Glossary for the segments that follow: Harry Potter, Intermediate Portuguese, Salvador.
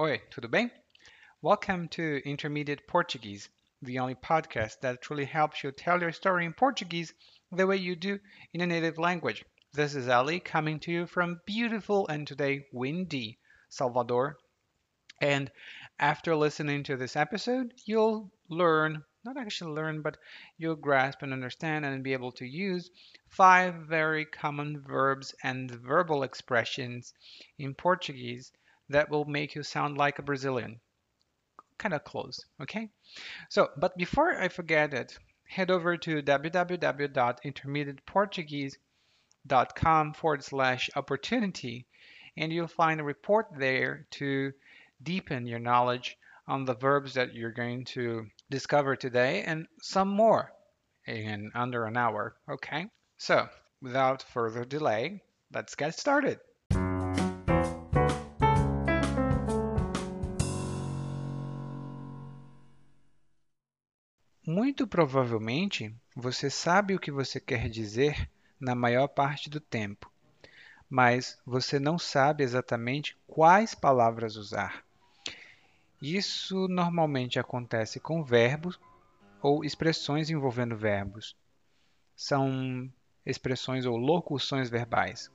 Oi, tudo bem? Welcome to Intermediate Portuguese, the only podcast that truly helps you tell your story in Portuguese the way you do in a native language. This is Ali coming to you from beautiful and today windy Salvador. And after listening to this episode, you'll learn, not actually learn, but you'll grasp and understand and be able to use 5 very common verbs and verbal expressions in Portuguese that will make you sound like a Brazilian. Kind of close, okay? So, but before I forget it, head over to www.intermediateportuguese.com/opportunity and you'll find a report there to deepen your knowledge on the verbs that you're going to discover today and some more in under an hour, okay? So, without further delay, let's get started. Muito provavelmente, você sabe o que você quer dizer na maior parte do tempo, mas você não sabe exatamente quais palavras usar. Isso normalmente acontece com verbos ou expressões envolvendo verbos. São expressões ou locuções verbais.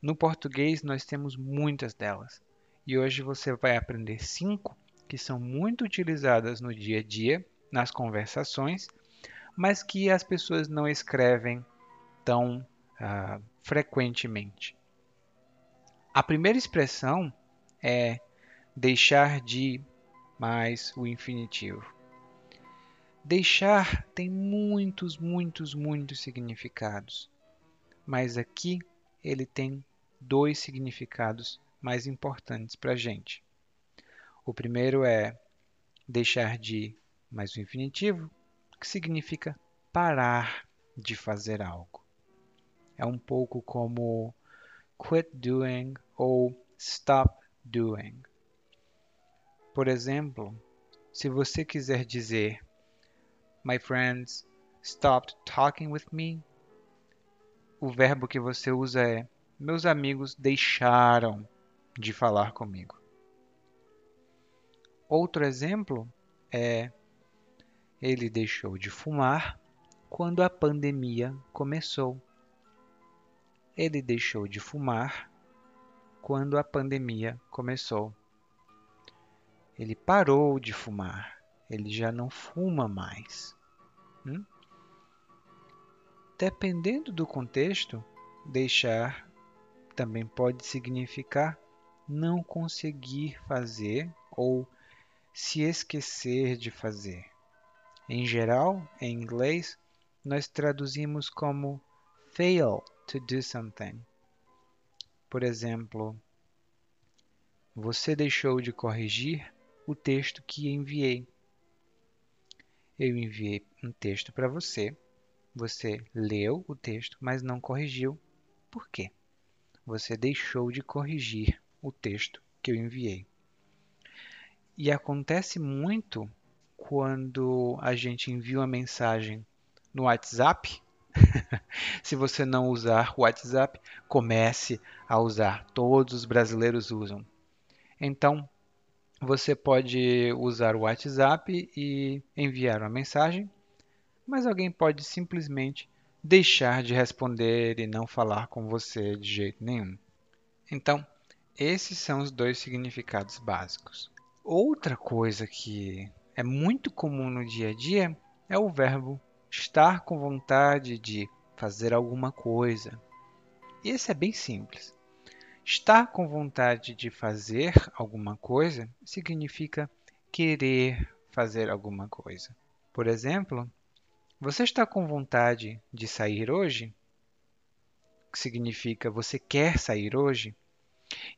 No português, nós temos muitas delas, e hoje você vai aprender 5 que são muito utilizadas no dia a dia, nas conversações, mas que as pessoas não escrevem tão frequentemente. A primeira expressão é deixar de mais o infinitivo. Deixar tem muitos significados, mas aqui ele tem 2 significados mais importantes para a gente. O primeiro é deixar de mais o infinitivo, que significa parar de fazer algo. É um pouco como quit doing ou stop doing. Por exemplo, se você quiser dizer My friends stopped talking with me, o verbo que você usa é Meus amigos deixaram de falar comigo. Outro exemplo é Ele deixou de fumar quando a pandemia começou. Ele deixou de fumar quando a pandemia começou. Ele parou de fumar. Ele já não fuma mais. Dependendo do contexto, deixar também pode significar não conseguir fazer ou se esquecer de fazer. Em geral, em inglês, nós traduzimos como fail to do something. Por exemplo, você deixou de corrigir o texto que enviei. Eu enviei um texto para você, você leu o texto, mas não corrigiu. Por quê? Você deixou de corrigir o texto que eu enviei. E acontece muito quando a gente envia uma mensagem no WhatsApp. Se você não usar o WhatsApp, comece a usar. Todos os brasileiros usam. Então, você pode usar o WhatsApp e enviar uma mensagem, mas alguém pode simplesmente deixar de responder e não falar com você de jeito nenhum. Então, esses são os 2 significados básicos. Outra coisa que é muito comum no dia a dia, é o verbo estar com vontade de fazer alguma coisa. E esse é bem simples. Estar com vontade de fazer alguma coisa significa querer fazer alguma coisa. Por exemplo, você está com vontade de sair hoje? Que significa você quer sair hoje?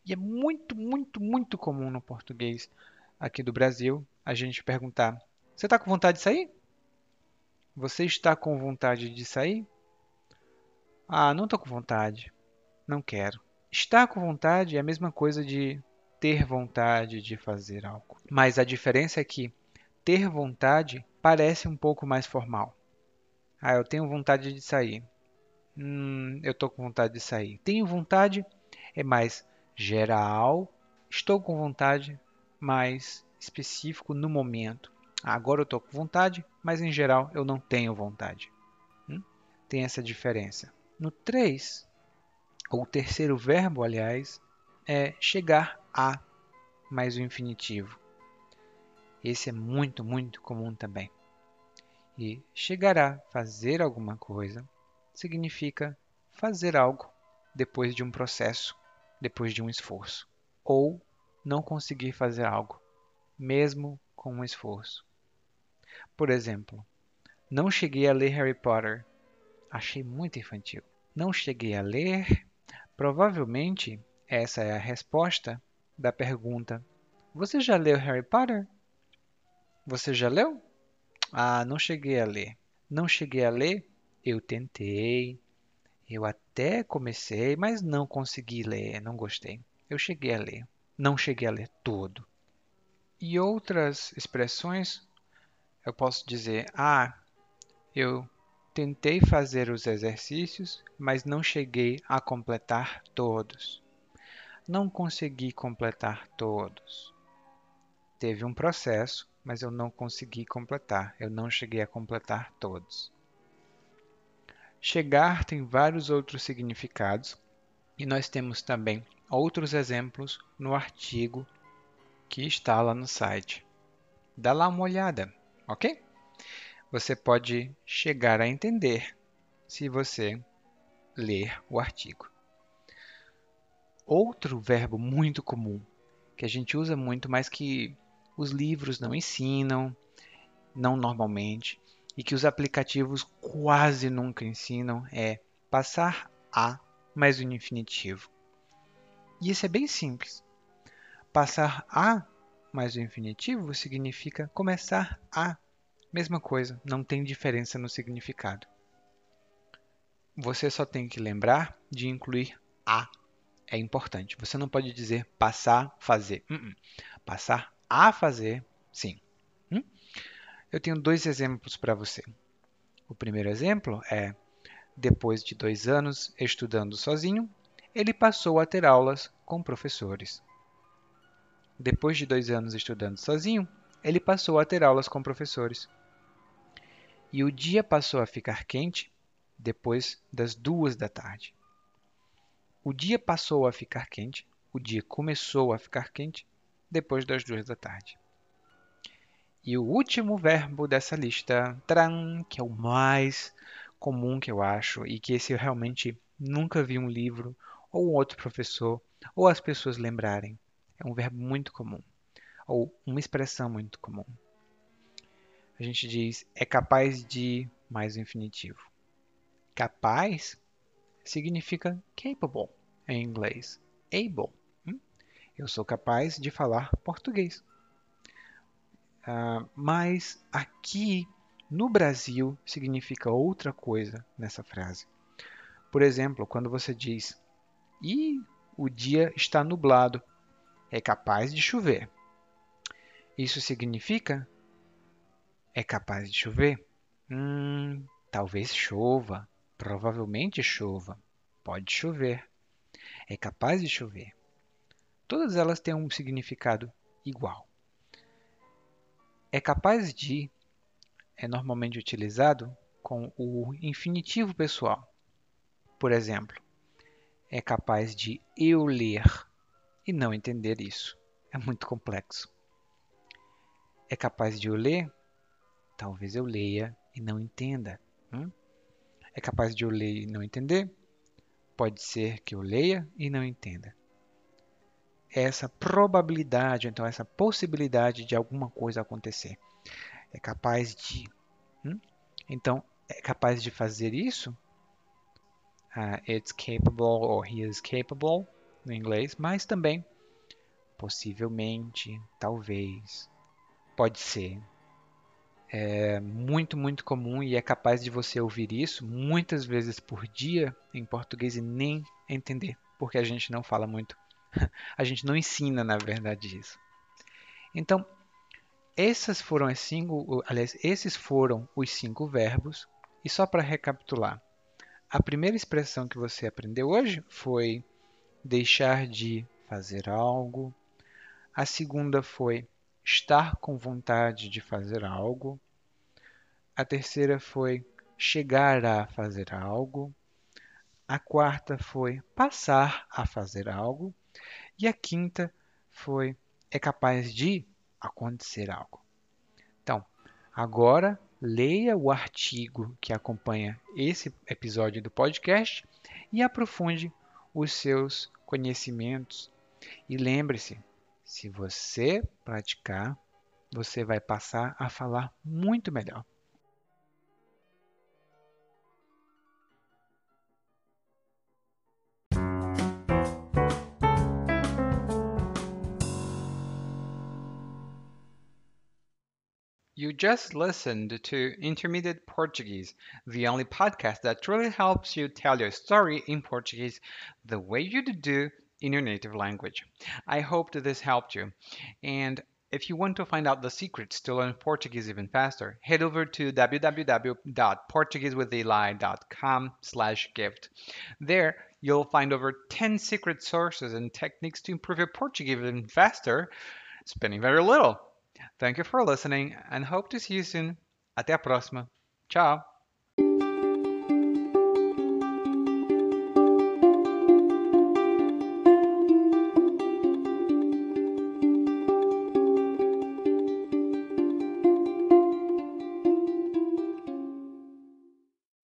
E é muito comum no português aqui do Brasil a gente perguntar, você está com vontade de sair? Você está com vontade de sair? Ah, não estou com vontade. Não quero. Estar com vontade é a mesma coisa de ter vontade de fazer algo. Mas a diferença é que ter vontade parece um pouco mais formal. Ah, eu tenho vontade de sair. Eu estou com vontade de sair. Tenho vontade é mais geral. Estou com vontade mais específico no momento. Agora eu estou com vontade, mas em geral eu não tenho vontade. Tem essa diferença. No 3, o terceiro verbo, aliás, é chegar a mais o infinitivo. Esse é muito, muito comum também. E chegar a fazer alguma coisa significa fazer algo depois de um processo, depois de um esforço. Ou não conseguir fazer algo, mesmo com um esforço. Por exemplo, não cheguei a ler Harry Potter. Achei muito infantil. Não cheguei a ler. Provavelmente, essa é a resposta da pergunta: você já leu Harry Potter? Você já leu? Ah, não cheguei a ler. Não cheguei a ler, eu tentei. Eu até comecei, mas não consegui ler, não gostei. Eu cheguei a ler. Não cheguei a ler todo. E outras expressões, eu posso dizer, eu tentei fazer os exercícios, mas não cheguei a completar todos. Não consegui completar todos. Teve um processo, mas eu não consegui completar. Eu não cheguei a completar todos. Chegar tem vários outros significados e nós temos também outros exemplos no artigo que está lá no site. Dá lá uma olhada, ok? Você pode chegar a entender se você ler o artigo. Outro verbo muito comum, que a gente usa muito, mas que os livros não ensinam, não normalmente, e que os aplicativos quase nunca ensinam, é passar a mais um infinitivo. E isso é bem simples. Passar a mais um infinitivo significa começar a. Mesma coisa, não tem diferença no significado. Você só tem que lembrar de incluir a. É importante. Você não pode dizer passar, fazer. Passar a fazer, sim. Eu tenho 2 exemplos para você. O primeiro exemplo é: depois de 2 anos estudando sozinho, ele passou a ter aulas com professores. Depois de 2 anos estudando sozinho, ele passou a ter aulas com professores. E o dia passou a ficar quente depois das 2 da tarde. O dia passou a ficar quente, o dia começou a ficar quente depois das 2 da tarde. E o último verbo dessa lista, tcharam, que é o mais comum que eu acho, e que esse eu realmente nunca vi um livro, ou um outro professor, ou as pessoas lembrarem. É um verbo muito comum, ou uma expressão muito comum. A gente diz, é capaz de mais o infinitivo. Capaz significa capable em inglês. Able. Eu sou capaz de falar português. Mas aqui no Brasil significa outra coisa nessa frase. Por exemplo, quando você diz, e o dia está nublado, é capaz de chover. Isso significa, é capaz de chover? Talvez chova. Provavelmente chova. Pode chover. É capaz de chover. Todas elas têm um significado igual. É capaz de é normalmente utilizado com o infinitivo pessoal. Por exemplo, é capaz de eu ler e não entender isso. É muito complexo. É capaz de eu ler? Talvez eu leia e não entenda. É capaz de eu ler e não entender? Pode ser que eu leia e não entenda. Essa probabilidade, então essa possibilidade de alguma coisa acontecer. É capaz de. Então, é capaz de fazer isso? It's capable, or he is capable, no inglês, mas também possivelmente, talvez. Pode ser. É muito, muito comum e é capaz de você ouvir isso muitas vezes por dia em português e nem entender, porque a gente não fala muito. A gente não ensina, na verdade, isso. Então, esses foram os 5 verbos. E só para recapitular, a primeira expressão que você aprendeu hoje foi deixar de fazer algo, A segunda foi estar com vontade de fazer algo. A terceira foi chegar a fazer algo. A quarta foi passar a fazer algo. E a quinta foi é capaz de acontecer algo. Então, agora leia o artigo que acompanha esse episódio do podcast e aprofunde os seus conhecimentos. E lembre-se, se você praticar, você vai passar a falar muito melhor. You just listened to Intermediate Portuguese, the only podcast that truly helps you tell your story in Portuguese the way you'd do in your native language. I hope that this helped you. And if you want to find out the secrets to learn Portuguese even faster, head over to www.portuguesewitheli.com/gift. There, you'll find over 10 secret sources and techniques to improve your Portuguese even faster, spending very little. Thank you for listening and hope to see you soon. Até a próxima. Tchau.